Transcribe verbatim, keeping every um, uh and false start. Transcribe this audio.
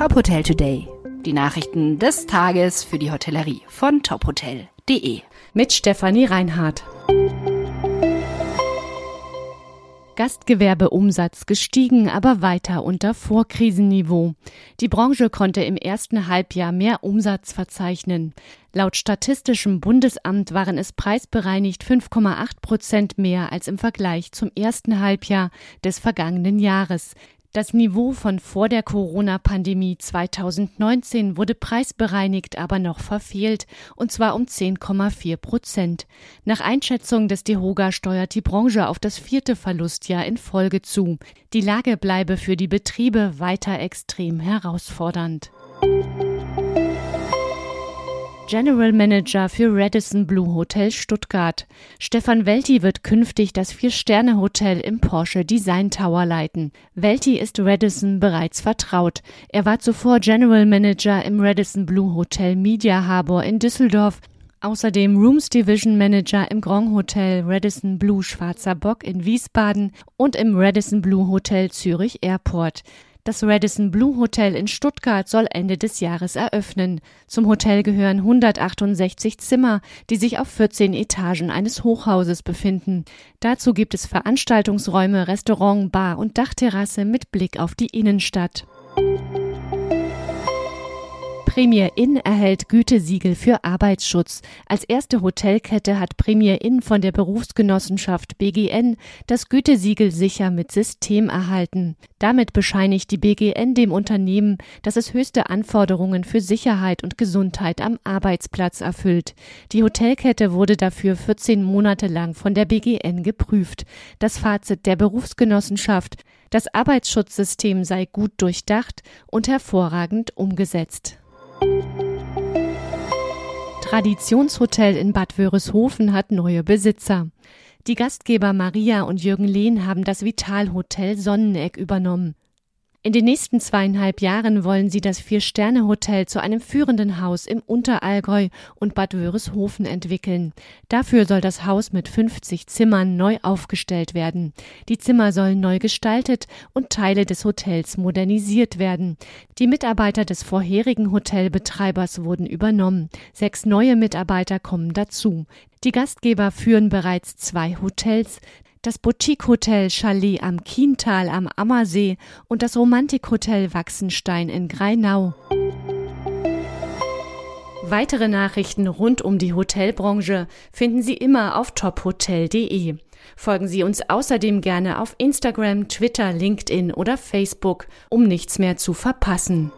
Tophotel Today. Die Nachrichten des Tages für die Hotellerie von tophotel punkt de. Mit Stefanie Reinhardt. Gastgewerbeumsatz gestiegen, aber weiter unter Vorkrisenniveau. Die Branche konnte im ersten Halbjahr mehr Umsatz verzeichnen. Laut Statistischem Bundesamt waren es preisbereinigt fünf Komma acht Prozent mehr als im Vergleich zum ersten Halbjahr des vergangenen Jahres. Das Niveau von vor der Corona-Pandemie zweitausendneunzehn wurde preisbereinigt, aber noch verfehlt, und zwar um zehn Komma vier Prozent. Nach Einschätzung des DEHOGA steuert die Branche auf das vierte Verlustjahr in Folge zu. Die Lage bleibe für die Betriebe weiter extrem herausfordernd. General Manager für Radisson Blu Hotel Stuttgart. Stefan Welti wird künftig das Vier-Sterne-Hotel im Porsche Design Tower leiten. Welti ist Radisson bereits vertraut. Er war zuvor General Manager im Radisson Blu Hotel Media Harbor in Düsseldorf, außerdem Rooms Division Manager im Grand Hotel Radisson Blu Schwarzer Bock in Wiesbaden und im Radisson Blu Hotel Zürich Airport. Das Radisson Blu Hotel in Stuttgart soll Ende des Jahres eröffnen. Zum Hotel gehören hundertachtundsechzig Zimmer, die sich auf vierzehn Etagen eines Hochhauses befinden. Dazu gibt es Veranstaltungsräume, Restaurant, Bar und Dachterrasse mit Blick auf die Innenstadt. Premier Inn erhält Gütesiegel für Arbeitsschutz. Als erste Hotelkette hat Premier Inn von der Berufsgenossenschaft B G N das Gütesiegel Sicher mit System erhalten. Damit bescheinigt die B G N dem Unternehmen, dass es höchste Anforderungen für Sicherheit und Gesundheit am Arbeitsplatz erfüllt. Die Hotelkette wurde dafür vierzehn Monate lang von der B G N geprüft. Das Fazit der Berufsgenossenschaft: Das Arbeitsschutzsystem sei gut durchdacht und hervorragend umgesetzt. Traditionshotel in Bad Wörishofen hat neue Besitzer. Die Gastgeber Maria und Jürgen Lehn haben das Vitalhotel Sonneneck übernommen. In den nächsten zweieinhalb Jahren wollen sie das Vier-Sterne-Hotel zu einem führenden Haus im Unterallgäu und Bad Wörishofen entwickeln. Dafür soll das Haus mit fünfzig Zimmern neu aufgestellt werden. Die Zimmer sollen neu gestaltet und Teile des Hotels modernisiert werden. Die Mitarbeiter des vorherigen Hotelbetreibers wurden übernommen. Sechs neue Mitarbeiter kommen dazu. Die Gastgeber führen bereits zwei Hotels. Das Boutique-Hotel Chalet am Kiental am Ammersee und das Romantik-Hotel Wachsenstein in Greinau. Weitere Nachrichten rund um die Hotelbranche finden Sie immer auf tophotel punkt de. Folgen Sie uns außerdem gerne auf Instagram, Twitter, LinkedIn oder Facebook, um nichts mehr zu verpassen.